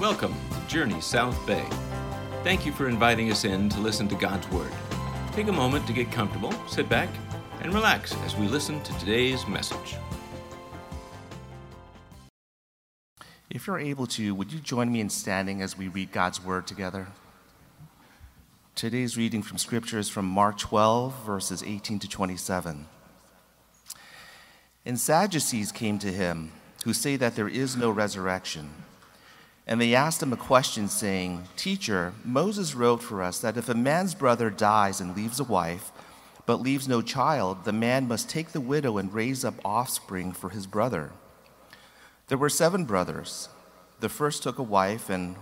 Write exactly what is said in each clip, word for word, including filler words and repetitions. Welcome to Journey South Bay. Thank you for inviting us in to listen to God's Word. Take a moment to get comfortable, sit back, and relax as we listen to today's message. If you're able to, would you join me in standing as we read God's Word together? Today's reading from Scripture is from Mark twelve, verses eighteen to twenty-seven. And Sadducees came to him, who say that there is no resurrection. And they asked him a question, saying, "Teacher, Moses wrote for us that if a man's brother dies and leaves a wife, but leaves no child, the man must take the widow and raise up offspring for his brother. There were seven brothers. The first took a wife, and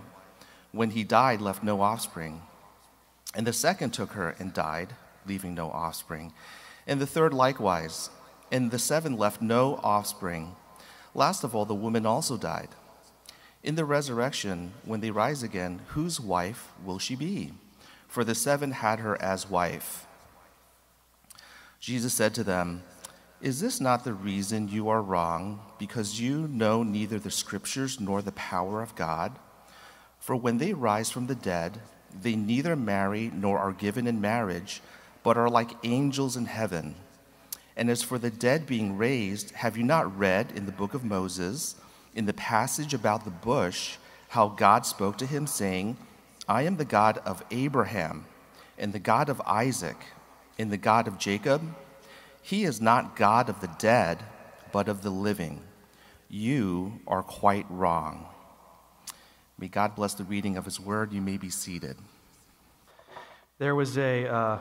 when he died, left no offspring. And the second took her and died, leaving no offspring. And the third likewise. And the seven left no offspring. Last of all, the woman also died. In the resurrection, when they rise again, whose wife will she be? For the seven had her as wife." Jesus said to them, "Is this not the reason you are wrong, because you know neither the Scriptures nor the power of God? For when they rise from the dead, they neither marry nor are given in marriage, but are like angels in heaven. And as for the dead being raised, have you not read in the book of Moses, in the passage about the bush, how God spoke to him, saying, 'I am the God of Abraham, and the God of Isaac, and the God of Jacob'? He is not God of the dead, but of the living. You are quite wrong." May God bless the reading of his word. You may be seated. There was a... Uh...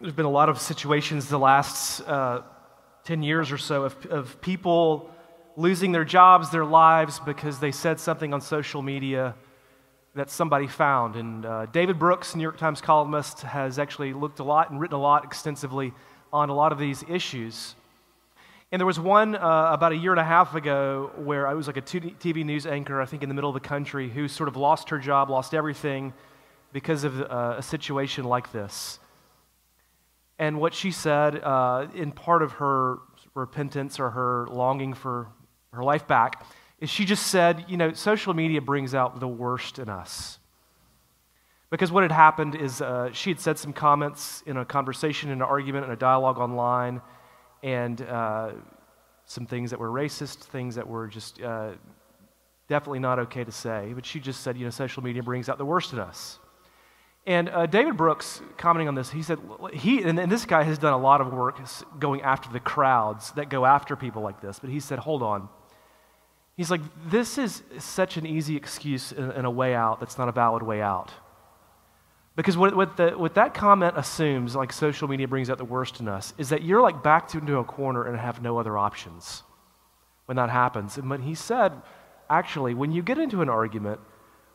There's been a lot of situations the last uh, ten years or so of, of people losing their jobs, their lives, because they said something on social media that somebody found. And uh, David Brooks, New York Times columnist, has actually looked a lot and written a lot extensively on a lot of these issues. And there was one uh, about a year and a half ago where I was like a T V news anchor, I think in the middle of the country, who sort of lost her job, lost everything because of uh, a situation like this. And what she said, uh, in part of her repentance or her longing for her life back, is she just said, you know, social media brings out the worst in us. Because what had happened is uh, she had said some comments in a conversation, in an argument, in a dialogue online, and uh, some things that were racist, things that were just uh, definitely not okay to say. But she just said, you know, social media brings out the worst in us. And uh, David Brooks, commenting on this, he said, he and, and this guy has done a lot of work going after the crowds that go after people like this, but he said, hold on. He's like, this is such an easy excuse and a way out that's not a valid way out. Because what, what, the, what that comment assumes, like social media brings out the worst in us, is that you're like backed into a corner and have no other options when that happens. And when he said, actually, when you get into an argument,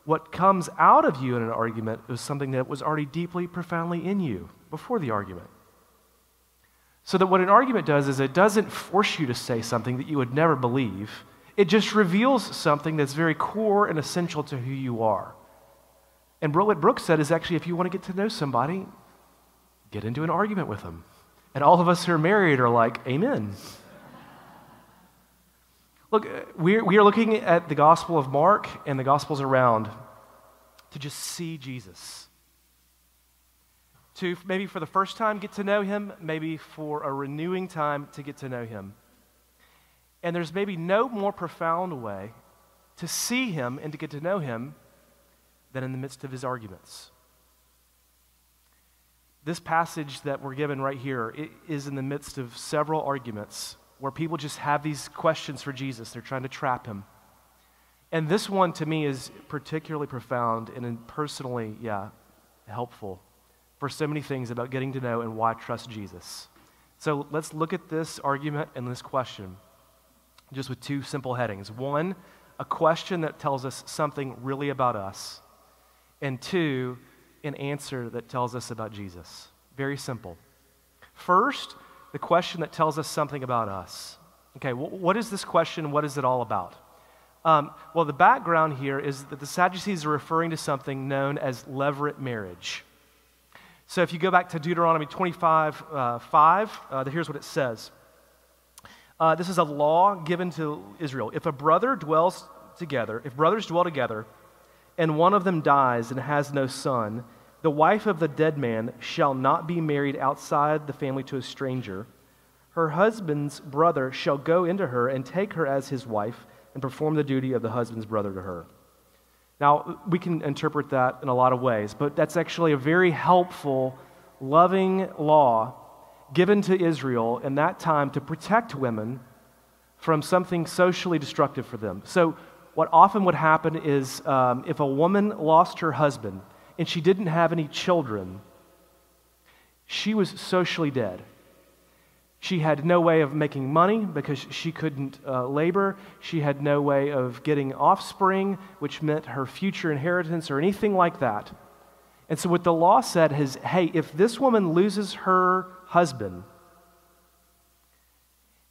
what comes out of you in an argument is something that was already deeply, profoundly in you before the argument. So that what an argument does is it doesn't force you to say something that you would never believe. It just reveals something that's very core and essential to who you are. And what Brooks said is actually, if you want to get to know somebody, get into an argument with them. And all of us who are married are like, amen. Look, we're, we are looking at the Gospel of Mark and the Gospels around to just see Jesus. To maybe for the first time get to know him, maybe for a renewing time to get to know him. And there's maybe no more profound way to see him and to get to know him than in the midst of his arguments. This passage that we're given right here, it is in the midst of several arguments where people just have these questions for Jesus. They're trying to trap him. And this one, to me, is particularly profound and personally, yeah, helpful for so many things about getting to know and why trust Jesus. So let's look at this argument and this question just with two simple headings. One, a question that tells us something really about us. And two, an answer that tells us about Jesus. Very simple. First, the question that tells us something about us. Okay, wh- what is this question? What is it all about? Um, well, the background here is that the Sadducees are referring to something known as leveret marriage. So if you go back to Deuteronomy twenty-five, uh, five, uh, here's what it says. Uh, this is a law given to Israel. If a brother dwells together, if brothers dwell together, and one of them dies and has no son, the wife of the dead man shall not be married outside the family to a stranger. Her husband's brother shall go into her and take her as his wife and perform the duty of the husband's brother to her. Now, we can interpret that in a lot of ways, but that's actually a very helpful, loving law given to Israel in that time to protect women from something socially destructive for them. So what often would happen is um, if a woman lost her husband and she didn't have any children, she was socially dead. She had no way of making money because she couldn't uh, labor. She had no way of getting offspring, which meant her future inheritance or anything like that. And so what the law said is, hey, if this woman loses her husband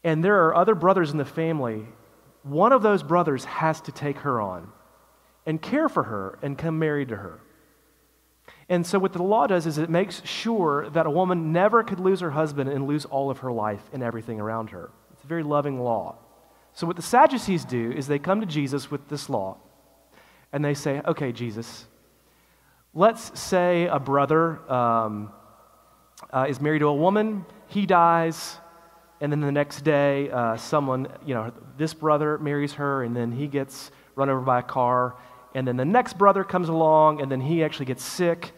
and there are other brothers in the family, one of those brothers has to take her on and care for her and come married to her. And so what the law does is it makes sure that a woman never could lose her husband and lose all of her life and everything around her. It's a very loving law. So what the Sadducees do is they come to Jesus with this law, and they say, okay, Jesus, let's say a brother um, uh, is married to a woman, he dies, and then the next day uh, someone, you know, this brother marries her, and then he gets run over by a car, and then the next brother comes along, and then he actually gets sick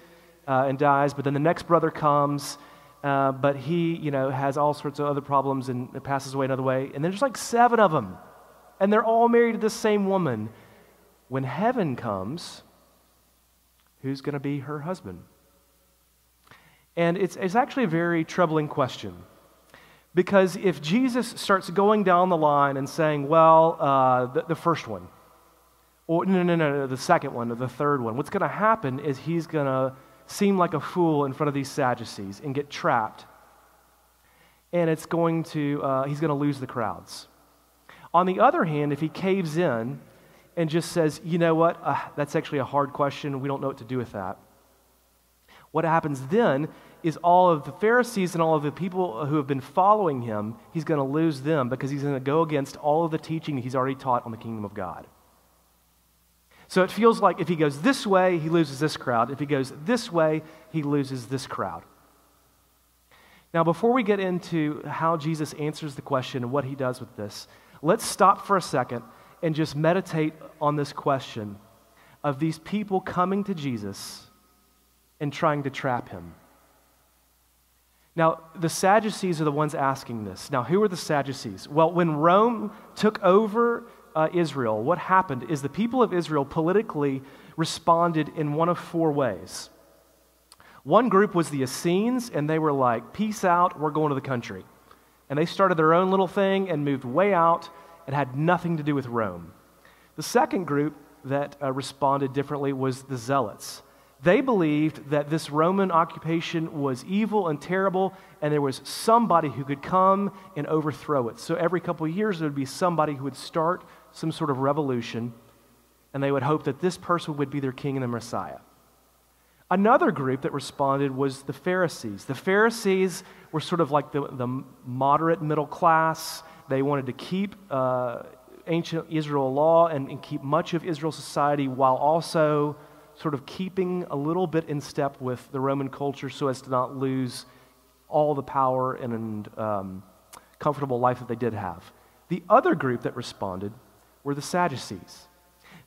uh, and dies. But then the next brother comes, uh, but he, you know, has all sorts of other problems and passes away another way. And there's like seven of them, and they're all married to the same woman. When heaven comes, who's going to be her husband? And it's, it's actually a very troubling question. Because if Jesus starts going down the line and saying, well, uh, the, the first one, or no, no, no, no, the second one, or the third one. What's going to happen is he's going to seem like a fool in front of these Sadducees and get trapped. And it's going to, uh, he's going to lose the crowds. On the other hand, if he caves in and just says, you know what, uh, that's actually a hard question, we don't know what to do with that. What happens then is all of the Pharisees and all of the people who have been following him, he's going to lose them because he's going to go against all of the teaching he's already taught on the kingdom of God. So it feels like if he goes this way, he loses this crowd. If he goes this way, he loses this crowd. Now, before we get into how Jesus answers the question and what he does with this, let's stop for a second and just meditate on this question of these people coming to Jesus and trying to trap him. Now, the Sadducees are the ones asking this. Now, who are the Sadducees? Well, when Rome took over Uh, Israel, what happened is the people of Israel politically responded in one of four ways. One group was the Essenes, and they were like, peace out, we're going to the country. And they started their own little thing and moved way out and had nothing to do with Rome. The second group that uh, responded differently was the Zealots. They believed that this Roman occupation was evil and terrible, and there was somebody who could come and overthrow it. So every couple of years, there would be somebody who would start some sort of revolution, and they would hope that this person would be their king and the Messiah. Another group that responded was the Pharisees. The Pharisees were sort of like the, the moderate middle class. They wanted to keep uh, ancient Israel law and, and keep much of Israel society while also sort of keeping a little bit in step with the Roman culture so as to not lose all the power and um, comfortable life that they did have. The other group that responded were the Sadducees.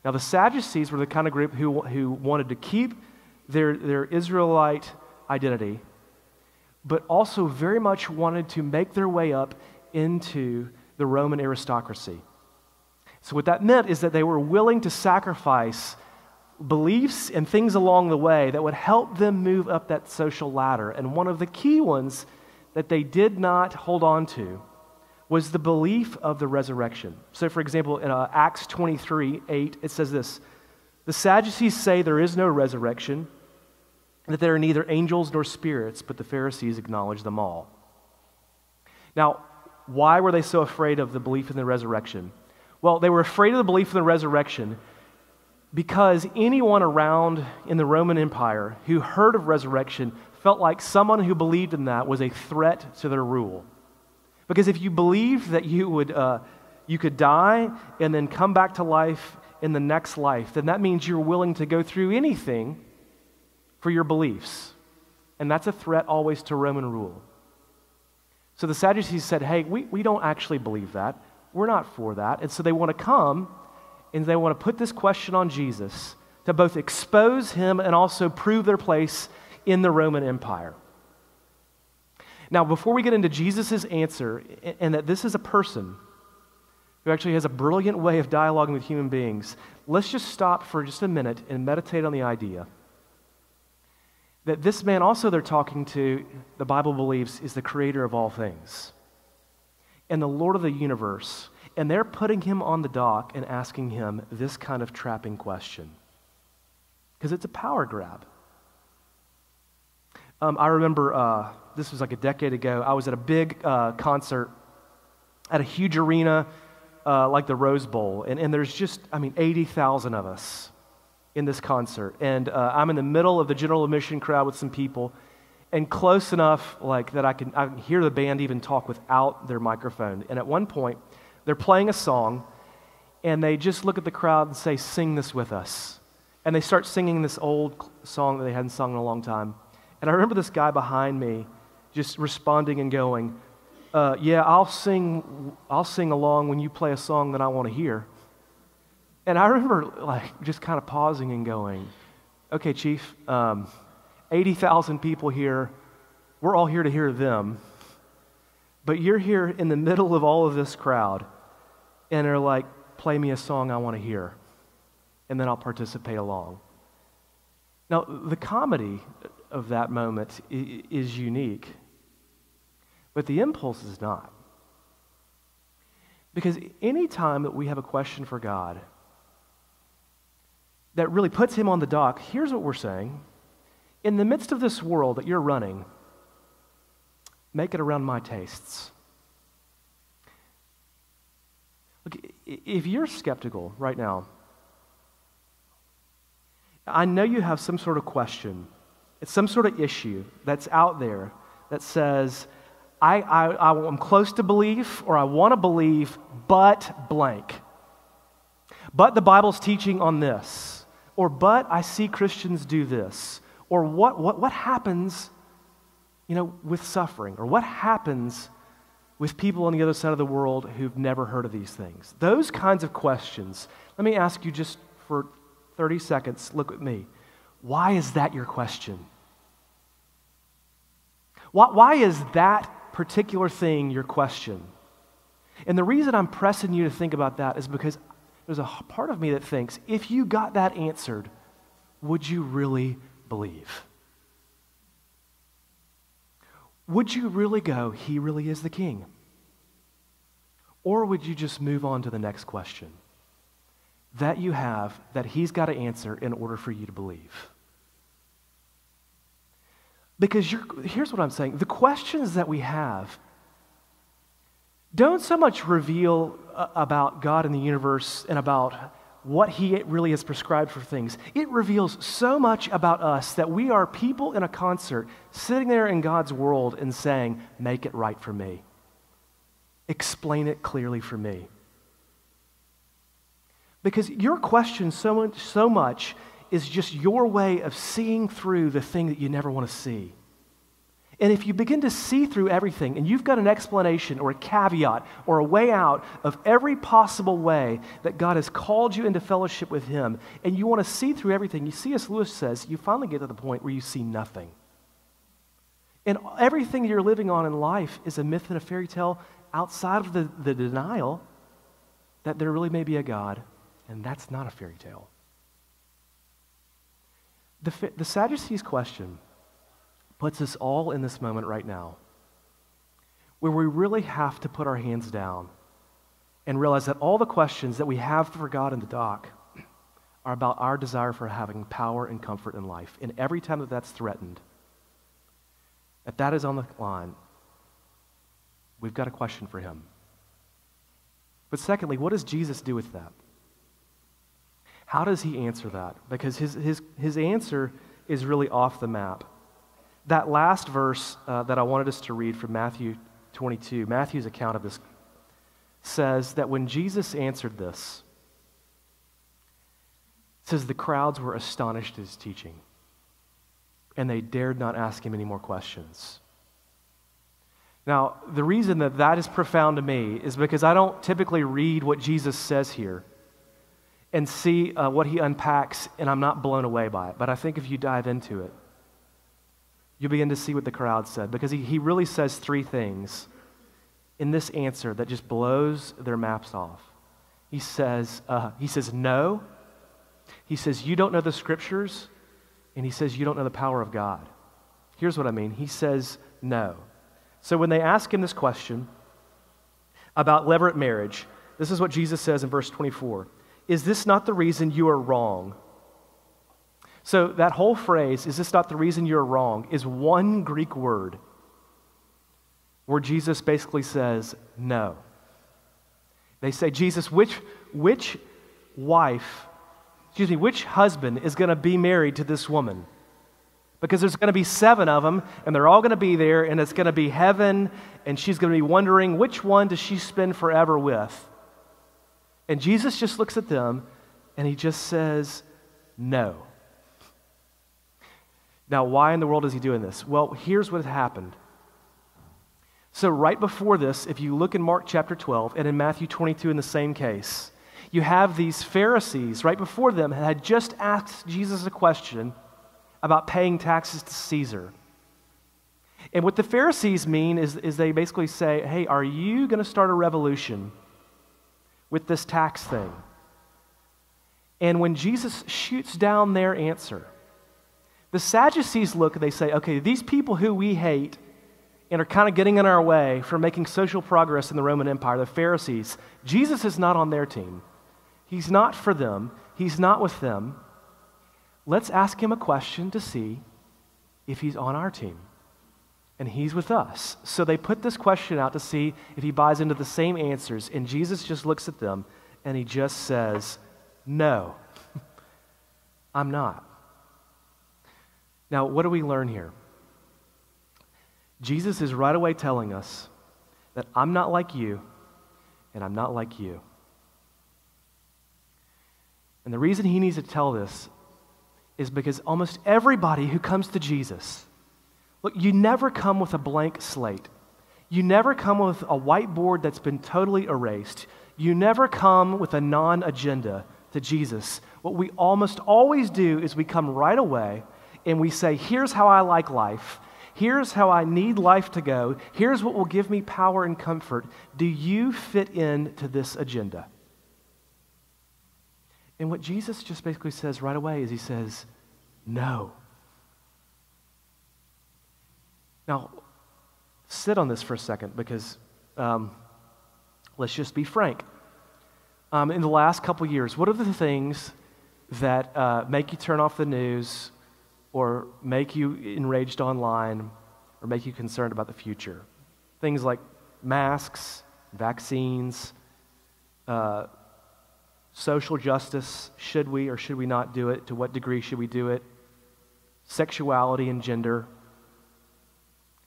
Now, the Sadducees were the kind of group who, who wanted to keep their, their Israelite identity, but also very much wanted to make their way up into the Roman aristocracy. So what that meant is that they were willing to sacrifice beliefs and things along the way that would help them move up that social ladder. And one of the key ones that they did not hold on to was the belief of the resurrection. So, for example, in uh, Acts twenty-three, eight, it says this, "The Sadducees say there is no resurrection, that there are neither angels nor spirits, but the Pharisees acknowledge them all." Now, why were they so afraid of the belief in the resurrection? Well, they were afraid of the belief in the resurrection because anyone around in the Roman Empire who heard of resurrection felt like someone who believed in that was a threat to their rule. Because if you believed that you would, uh, you could die and then come back to life in the next life, then that means you're willing to go through anything for your beliefs. And that's a threat always to Roman rule. So the Sadducees said, hey, we, we don't actually believe that. We're not for that. And so they want to come and they want to put this question on Jesus to both expose him and also prove their place in the Roman Empire. Now, before we get into Jesus' answer, and that this is a person who actually has a brilliant way of dialoguing with human beings, let's just stop for just a minute and meditate on the idea that this man also they're talking to, the Bible believes, is the creator of all things and the Lord of the universe. And they're putting him on the dock and asking him this kind of trapping question because it's a power grab. Um, I remember, uh, this was like a decade ago, I was at a big uh, concert at a huge arena uh, like the Rose Bowl. And, and there's just, I mean, eighty thousand of us in this concert. And uh, I'm in the middle of the general admission crowd with some people and close enough like that I can, I can hear the band even talk without their microphone. And at one point, they're playing a song and they just look at the crowd and say, sing this with us. And they start singing this old song that they hadn't sung in a long time. And I remember this guy behind me just responding and going, uh, yeah, I'll sing, I'll sing along when you play a song that I want to hear. And I remember like just kind of pausing and going, okay, Chief, um, eighty thousand people here, we're all here to hear them, but you're here in the middle of all of this crowd and they're like, play me a song I want to hear, and then I'll participate along. Now, the comedy of that moment is unique, but the impulse is not. Because any time that we have a question for God that really puts him on the dock, here's what we're saying. In the midst of this world that you're running, make it around my tastes. Look, if you're skeptical right now, I know you have some sort of question. It's some sort of issue that's out there that says, I, I, I'm close to belief, or I want to believe, but blank. But the Bible's teaching on this. Or but I see Christians do this. Or what, what, what happens, you know, with suffering? Or what happens with people on the other side of the world who've never heard of these things? Those kinds of questions. Let me ask you just for thirty seconds, look at me. Why is that your question? Why, why is that particular thing your question? And the reason I'm pressing you to think about that is because there's a part of me that thinks, if you got that answered, would you really believe? Would you really go, he really is the king? Or would you just move on to the next question that you have, that he's got to answer in order for you to believe? Because you're, here's what I'm saying. The questions that we have don't so much reveal about God and the universe and about what he really has prescribed for things. It reveals so much about us that we are people in a concert sitting there in God's world and saying, make it right for me. Explain it clearly for me. Because your question so much, so much is just your way of seeing through the thing that you never want to see. And if you begin to see through everything and you've got an explanation or a caveat or a way out of every possible way that God has called you into fellowship with him, and you want to see through everything, you see, as C S Lewis says, you finally get to the point where you see nothing. And everything you're living on in life is a myth and a fairy tale outside of the, the denial that there really may be a God. And that's not a fairy tale. The, the Sadducees' question puts us all in this moment right now where we really have to put our hands down and realize that all the questions that we have for God in the dock are about our desire for having power and comfort in life. And every time that that's threatened, that that is on the line, we've got a question for him. But secondly, what does Jesus do with that? How does he answer that? Because his, his, his answer is really off the map. That last verse uh, that I wanted us to read from Matthew twenty-two, Matthew's account of this, says that when Jesus answered this, says the crowds were astonished at his teaching, and they dared not ask him any more questions. Now, the reason that that is profound to me is because I don't typically read what Jesus says here and see uh, what he unpacks, and I'm not blown away by it. But I think if you dive into it, you begin to see what the crowd said, because he, he really says three things in this answer that just blows their maps off. He says, uh, he says no, he says you don't know the scriptures, and he says you don't know the power of God. Here's what I mean. He says no. So when they ask him this question about levirate marriage, this is what Jesus says in verse twenty-four. Is this not the reason you are wrong? So that whole phrase, is this not the reason you're wrong, is one Greek word where Jesus basically says no. They say, Jesus, which, which wife, excuse me, which husband is going to be married to this woman? Because there's going to be seven of them, and they're all going to be there, and it's going to be heaven, and she's going to be wondering, which one does she spend forever with? And Jesus just looks at them, and he just says, no. Now, why in the world is he doing this? Well, here's what had happened. So right before this, if you look in Mark chapter twelve, and in Matthew twenty-two in the same case, you have these Pharisees right before them had just asked Jesus a question about paying taxes to Caesar. And what the Pharisees mean is, is they basically say, hey, are you going to start a revolution with this tax thing? And when Jesus shoots down their answer, the Sadducees look and they say, okay, these people who we hate and are kind of getting in our way for making social progress in the Roman Empire, the Pharisees, Jesus is not on their team. He's not for them. He's not with them. Let's ask him a question to see if he's on our team. And he's with us. So they put this question out to see if he buys into the same answers. And Jesus just looks at them and he just says, no, I'm not. Now, what do we learn here? Jesus is right away telling us that I'm not like you and I'm not like you. And the reason he needs to tell this is because almost everybody who comes to Jesus, look, you never come with a blank slate. You never come with a whiteboard that's been totally erased. You never come with a non-agenda to Jesus. What we almost always do is we come right away and we say, here's how I like life. Here's how I need life to go. Here's what will give me power and comfort. Do you fit into this agenda? And what Jesus just basically says right away is he says, no. Now, sit on this for a second because um, let's just be frank. Um, in the last couple years, what are the things that uh, make you turn off the news or make you enraged online or make you concerned about the future? Things like masks, vaccines, uh, social justice, should we or should we not do it? To what degree should we do it? Sexuality and gender.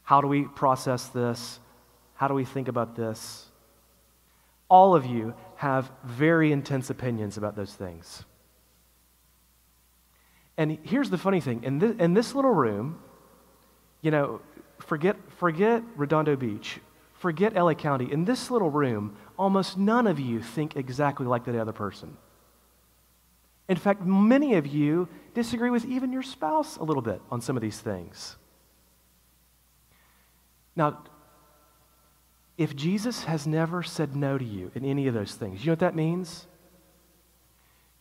How do we process this? How do we think about this? All of you have very intense opinions about those things. And here's the funny thing. In this, in this little room, you know, forget, forget Redondo Beach. Forget L A County. In this little room, almost none of you think exactly like the other person. In fact, many of you disagree with even your spouse a little bit on some of these things. Now, if Jesus has never said no to you in any of those things, you know what that means?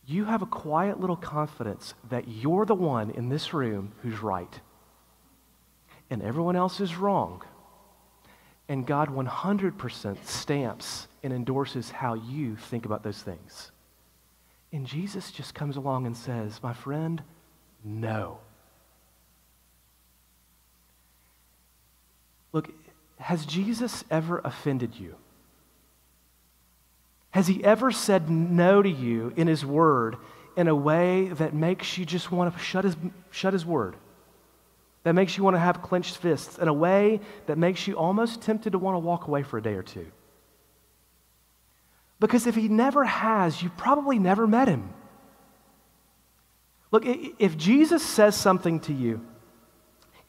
You have a quiet little confidence that you're the one in this room who's right, and everyone else is wrong. And God one hundred percent stamps and endorses how you think about those things. And Jesus just comes along and says, my friend, no. Look, has Jesus ever offended you? Has he ever said no to you in his word in a way that makes you just want to shut his, shut his word? That makes you want to have clenched fists in a way that makes you almost tempted to want to walk away for a day or two? Because if he never has, you probably never met him. Look, if Jesus says something to you,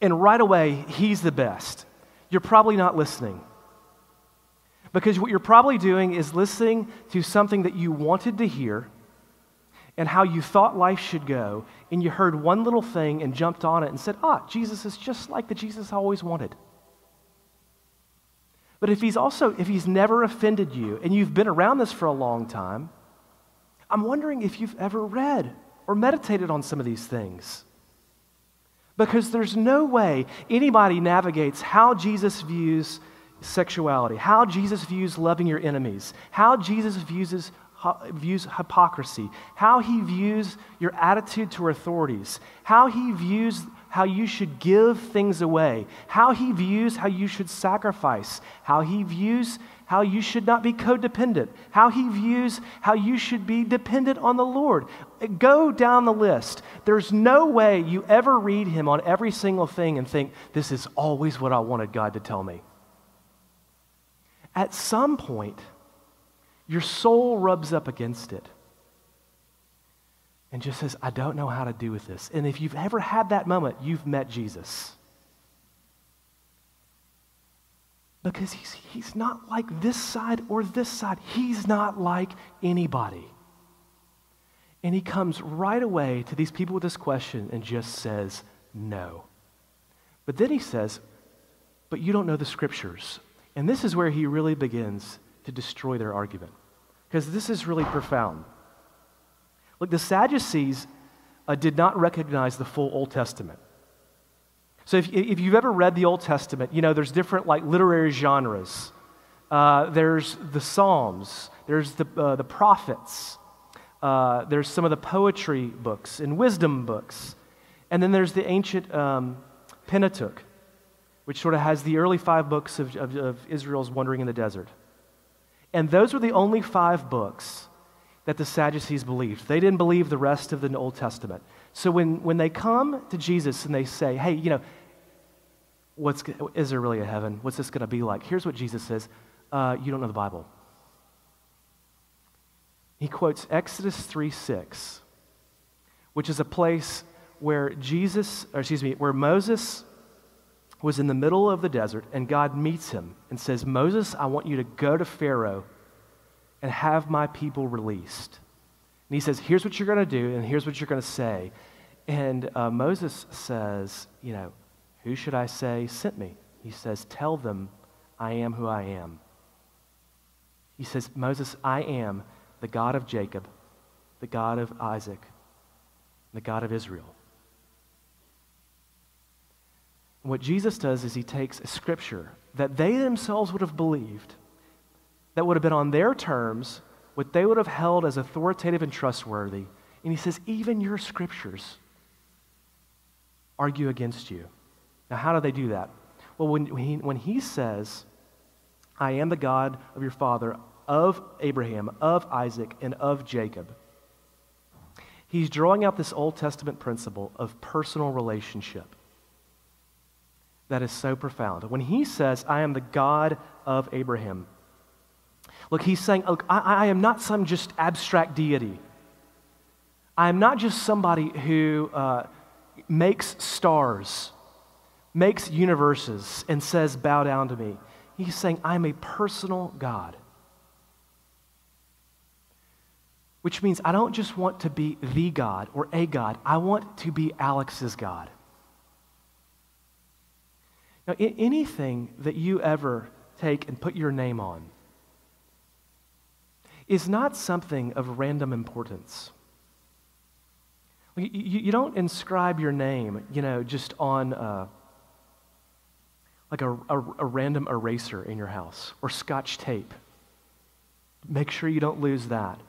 and right away, he's the best, you're probably not listening. Because what you're probably doing is listening to something that you wanted to hear and how you thought life should go, and you heard one little thing and jumped on it and said, ah, Jesus is just like the Jesus I always wanted. But if he's also, if he's never offended you, and you've been around this for a long time, I'm wondering if you've ever read or meditated on some of these things. Because there's no way anybody navigates how Jesus views sexuality, how Jesus views loving your enemies, how Jesus views, views hypocrisy, how he views your attitude to authorities, how he views how you should give things away, how he views how you should sacrifice, how he views how you should not be codependent, how he views how you should be dependent on the Lord. Go down the list. There's no way you ever read him on every single thing and think, this is always what I wanted God to tell me. At some point, your soul rubs up against it and just says, I don't know how to do with this. And if you've ever had that moment, you've met Jesus. Because he's, he's not like this side or this side. He's not like anybody. And he comes right away to these people with this question and just says, no. But then he says, but you don't know the scriptures. And this is where he really begins to destroy their argument. Because this is really profound. Look, the Sadducees uh, did not recognize the full Old Testament. So if, if you've ever read the Old Testament, you know, there's different like literary genres. Uh, there's the Psalms, there's the, uh, the prophets, uh, there's some of the poetry books and wisdom books. And then there's the ancient um, Pentateuch, which sort of has the early five books of, of, of Israel's wandering in the desert. And those were the only five books that the Sadducees believed. They didn't believe the rest of the Old Testament. So when, when they come to Jesus and they say, hey, you know, what's, is there really a heaven? What's this going to be like? Here's what Jesus says, uh, you don't know the Bible. He quotes Exodus three six, which is a place where Jesus, or excuse me, where Moses was in the middle of the desert and God meets him and says, Moses, I want you to go to Pharaoh and have my people released. And he says, here's what you're going to do, and here's what you're going to say. And uh, Moses says, you know, who should I say sent me? He says, tell them I am who I am. He says, Moses, I am the God of Jacob, the God of Isaac, the God of Israel. And what Jesus does is he takes a scripture that they themselves would have believed, that would have been on their terms, what they would have held as authoritative and trustworthy. And he says, even your scriptures argue against you. Now, how do they do that? Well, when, when, he, when he says, I am the God of your father, of Abraham, of Isaac, and of Jacob, he's drawing out this Old Testament principle of personal relationship that is so profound. When he says, I am the God of Abraham, look, he's saying, look, I, I am not some just abstract deity. I am not just somebody who uh, makes stars, makes universes, and says, bow down to me. He's saying, I'm a personal God. Which means I don't just want to be the God or a God. I want to be Alex's God. Now, I- anything that you ever take and put your name on is not something of random importance. You, you, you don't inscribe your name, you know, just on uh, like a, a, a random eraser in your house or Scotch tape. Make sure you don't lose that.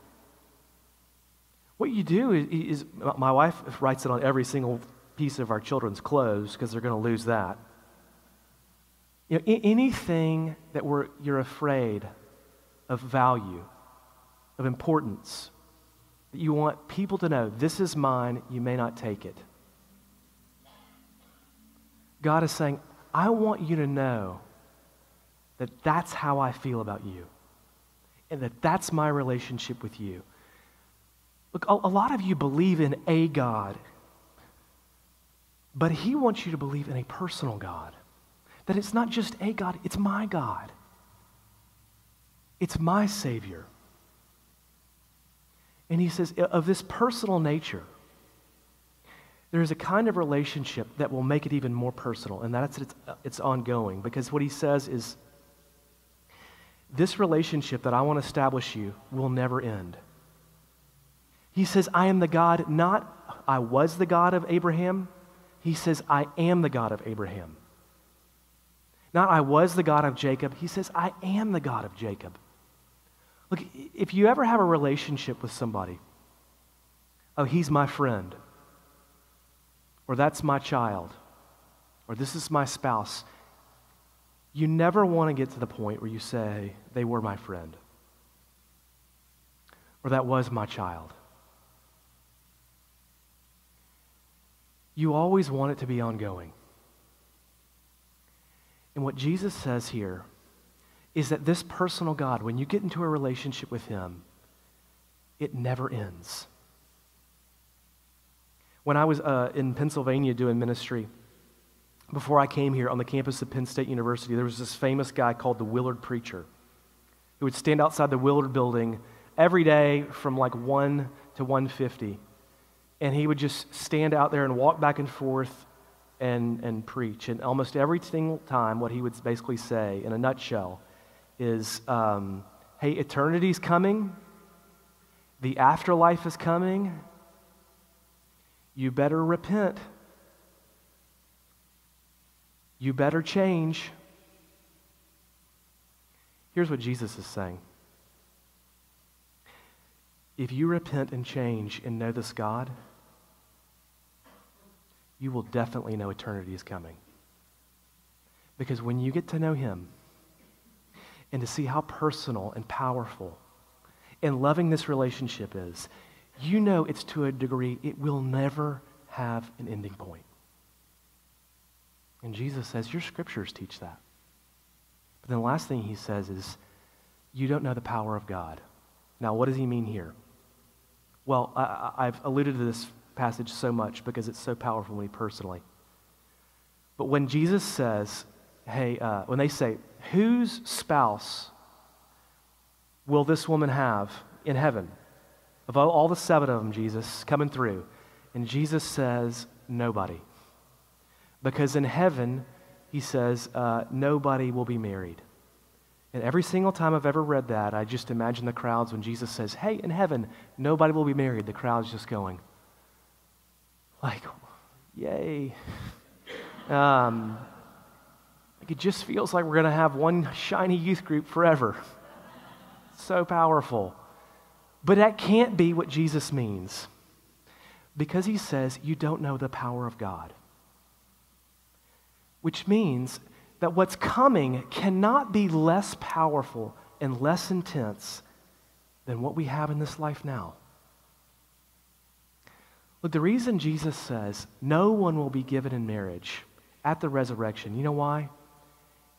What you do is, is my wife writes it on every single piece of our children's clothes because they're going to lose that. You know, I- anything that we're, you're afraid of value, of importance, that you want people to know, this is mine, you may not take it. God is saying, I want you to know that that's how I feel about you and that that's my relationship with you. Look, a, a lot of you believe in a God, but he wants you to believe in a personal God. That it's not just a God, it's my God. It's my Savior. And he says, of this personal nature, there is a kind of relationship that will make it even more personal, and that's it's, it's ongoing, because what he says is, this relationship that I want to establish you will never end. He says, I am the God, not I was the God of Abraham. He says, I am the God of Abraham. Not I was the God of Jacob. He says, I am the God of Jacob. Look, if you ever have a relationship with somebody, oh, he's my friend, or that's my child, or this is my spouse, you never want to get to the point where you say, they were my friend, or that was my child. You always want it to be ongoing. And what Jesus says here is that this personal God, when you get into a relationship with him, it never ends. When I was uh, in Pennsylvania doing ministry, before I came here on the campus of Penn State University, there was this famous guy called the Willard Preacher who would stand outside the Willard Building every day from like one to one fifty. And he would just stand out there and walk back and forth and, and preach. And almost every single time, what he would basically say, in a nutshell, is, um, hey, eternity's coming. The afterlife is coming. You better repent. You better change. Here's what Jesus is saying. If you repent and change and know this God, you will definitely know eternity is coming. Because when you get to know him and to see how personal and powerful and loving this relationship is, you know it's to a degree it will never have an ending point. And Jesus says, your scriptures teach that. But then the last thing he says is, you don't know the power of God. Now, what does he mean here? Well, I, I've alluded to this passage so much because it's so powerful to me personally. But when Jesus says, hey, uh, when they say, whose spouse will this woman have in heaven? Of all, all the seven of them, Jesus, coming through. And Jesus says, nobody. Because in heaven, he says, uh, nobody will be married. And every single time I've ever read that, I just imagine the crowds when Jesus says, hey, in heaven, nobody will be married. The crowd's just going, like, yay. Um, like it just feels like we're going to have one shiny youth group forever. So powerful. But that can't be what Jesus means. Because he says, you don't know the power of God. Which means that what's coming cannot be less powerful and less intense than what we have in this life now. Look, the reason Jesus says no one will be given in marriage at the resurrection, you know why?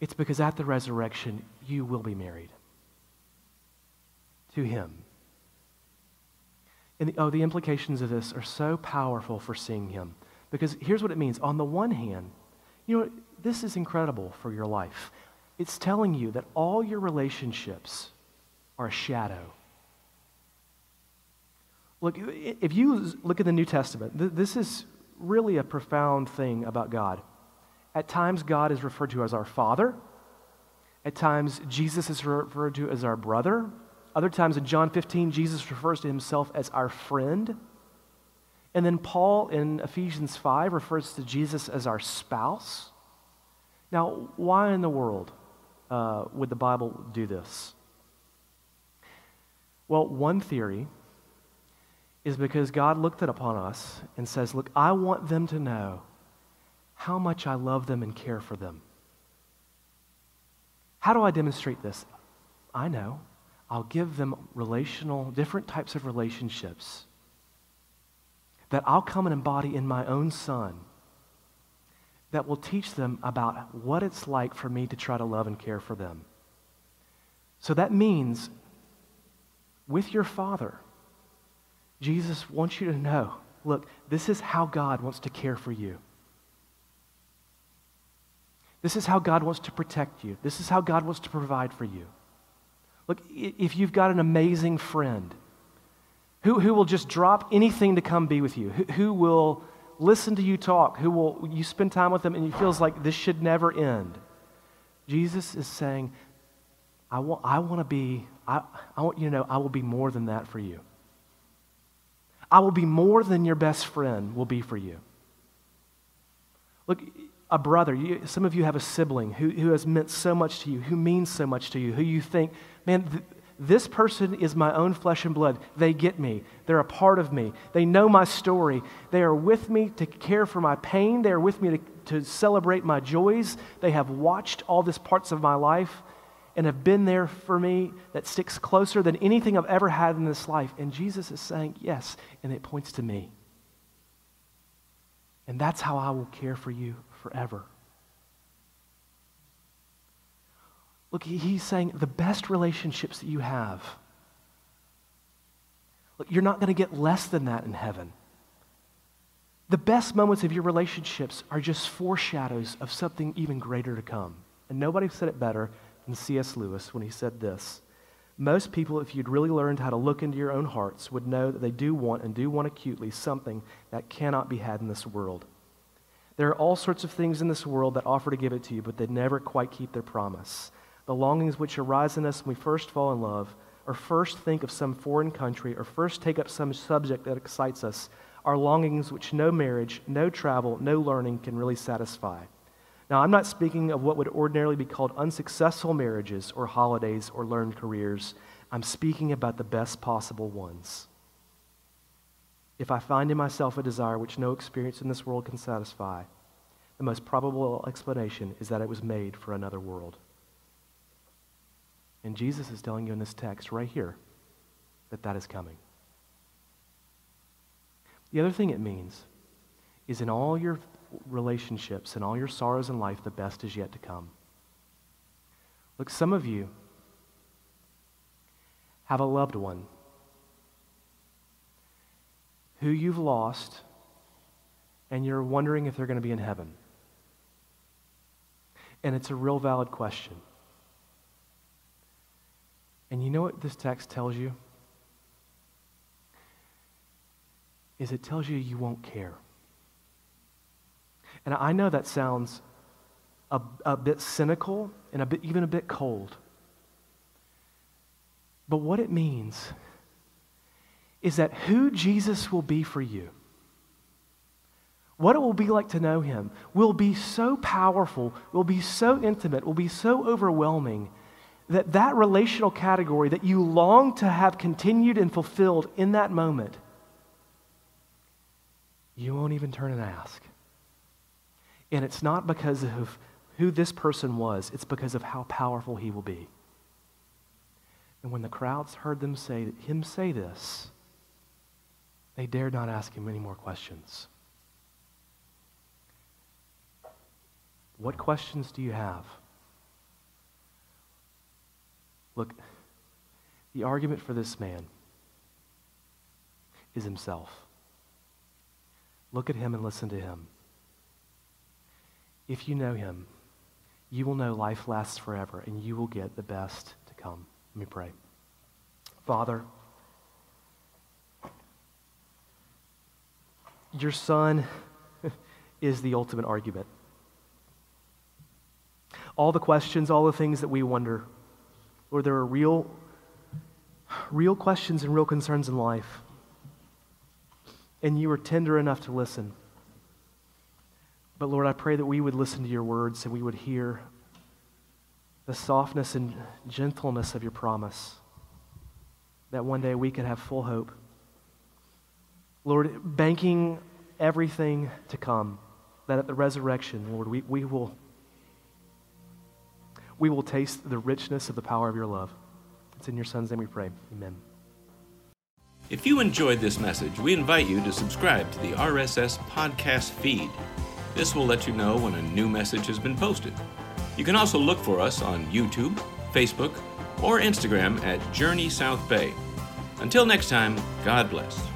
It's because at the resurrection, you will be married to him. And the, oh, the implications of this are so powerful for seeing him. Because here's what it means. On the one hand, you know, this is incredible for your life. It's telling you that all your relationships are a shadow. Look, if you look at the New Testament, th- this is really a profound thing about God. At times, God is referred to as our Father. At times, Jesus is referred to as our brother. Other times, in John fifteen, Jesus refers to himself as our friend. And then Paul in Ephesians five refers to Jesus as our spouse. Now, why in the world uh, would the Bible do this? Well, one theory is because God looked it upon us and says, look, I want them to know how much I love them and care for them. How do I demonstrate this? I know. I'll give them relational, different types of relationships that I'll come and embody in my own son that will teach them about what it's like for me to try to love and care for them. So that means with your Father, Jesus wants you to know, look, this is how God wants to care for you. This is how God wants to protect you. This is how God wants to provide for you. Look, if you've got an amazing friend who, who will just drop anything to come be with you, who, who will listen to you talk, who will, you spend time with them and it feels like this should never end. Jesus is saying, I want, I want to be, I, I want you to know I will be more than that for you. I will be more than your best friend will be for you. Look, a brother, you, some of you have a sibling who, who has meant so much to you, who means so much to you, who you think, man, th- this person is my own flesh and blood. They get me. They're a part of me. They know my story. They are with me to care for my pain. They are with me to, to celebrate my joys. They have watched all these parts of my life and have been there for me that sticks closer than anything I've ever had in this life. And Jesus is saying, yes, and it points to me. And that's how I will care for you forever. Look, he's saying the best relationships that you have, look, you're not going to get less than that in heaven. The best moments of your relationships are just foreshadows of something even greater to come. And nobody said it better than C S Lewis when he said this. Most people, if you'd really learned how to look into your own hearts, would know that they do want and do want acutely something that cannot be had in this world. There are all sorts of things in this world that offer to give it to you, but they never quite keep their promise. The longings which arise in us when we first fall in love, or first think of some foreign country, or first take up some subject that excites us, are longings which no marriage, no travel, no learning can really satisfy. Now, I'm not speaking of what would ordinarily be called unsuccessful marriages, or holidays, or learned careers. I'm speaking about the best possible ones. If I find in myself a desire which no experience in this world can satisfy, the most probable explanation is that it was made for another world. And Jesus is telling you in this text right here that that is coming. The other thing it means is in all your relationships and all your sorrows in life, the best is yet to come. Look, some of you have a loved one who you've lost, and you're wondering if they're going to be in heaven. And it's a real valid question. And you know what this text tells you? Is it tells you you won't care. And I know that sounds a, a bit cynical and a bit, even a bit cold. But what it means is that who Jesus will be for you, what it will be like to know him, will be so powerful, will be so intimate, will be so overwhelming that that relational category that you long to have continued and fulfilled in that moment, you won't even turn and ask. And it's not because of who this person was, it's because of how powerful he will be. And when the crowds heard them say, him say this, they dared not ask him any more questions. What questions do you have? Look, the argument for this man is himself. Look at him and listen to him. If you know him, you will know life lasts forever and you will get the best to come. Let me pray. Father, your son is the ultimate argument. All the questions, all the things that we wonder, Lord, there are real, real questions and real concerns in life. And you were tender enough to listen. But Lord, I pray that we would listen to your words and we would hear the softness and gentleness of your promise, that one day we could have full hope. Lord, banking everything to come, that at the resurrection, Lord, we, we will we will taste the richness of the power of your love. It's in your son's name we pray. Amen. If you enjoyed this message, we invite you to subscribe to the R S S podcast feed. This will let you know when a new message has been posted. You can also look for us on YouTube, Facebook, or Instagram at Journey South Bay. Until next time, God bless.